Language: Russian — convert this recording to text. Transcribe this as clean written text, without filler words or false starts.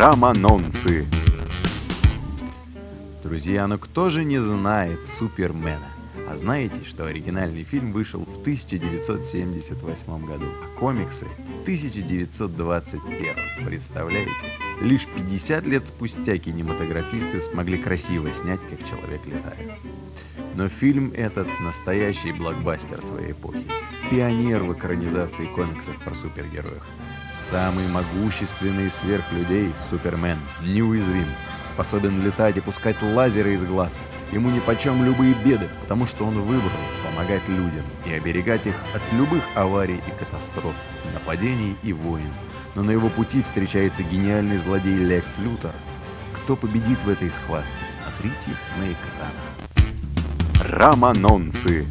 Романонцы. Друзья, ну кто же не знает Супермена? А знаете, что оригинальный фильм вышел в 1978 году, а комиксы в 1921. Представляете? Лишь 50 лет спустя кинематографисты смогли красиво снять, как человек летает. Но фильм этот настоящий блокбастер своей эпохи. Пионер в экранизации комиксов про супергероев. Самый могущественный из сверхлюдей Супермен неуязвим, способен летать и пускать лазеры из глаз. Ему нипочем любые беды, потому что он выбрал помогать людям и оберегать их от любых аварий и катастроф, нападений и войн. Но на его пути встречается гениальный злодей Лекс Лютор. Кто победит в этой схватке, смотрите на экранах. Романонцы.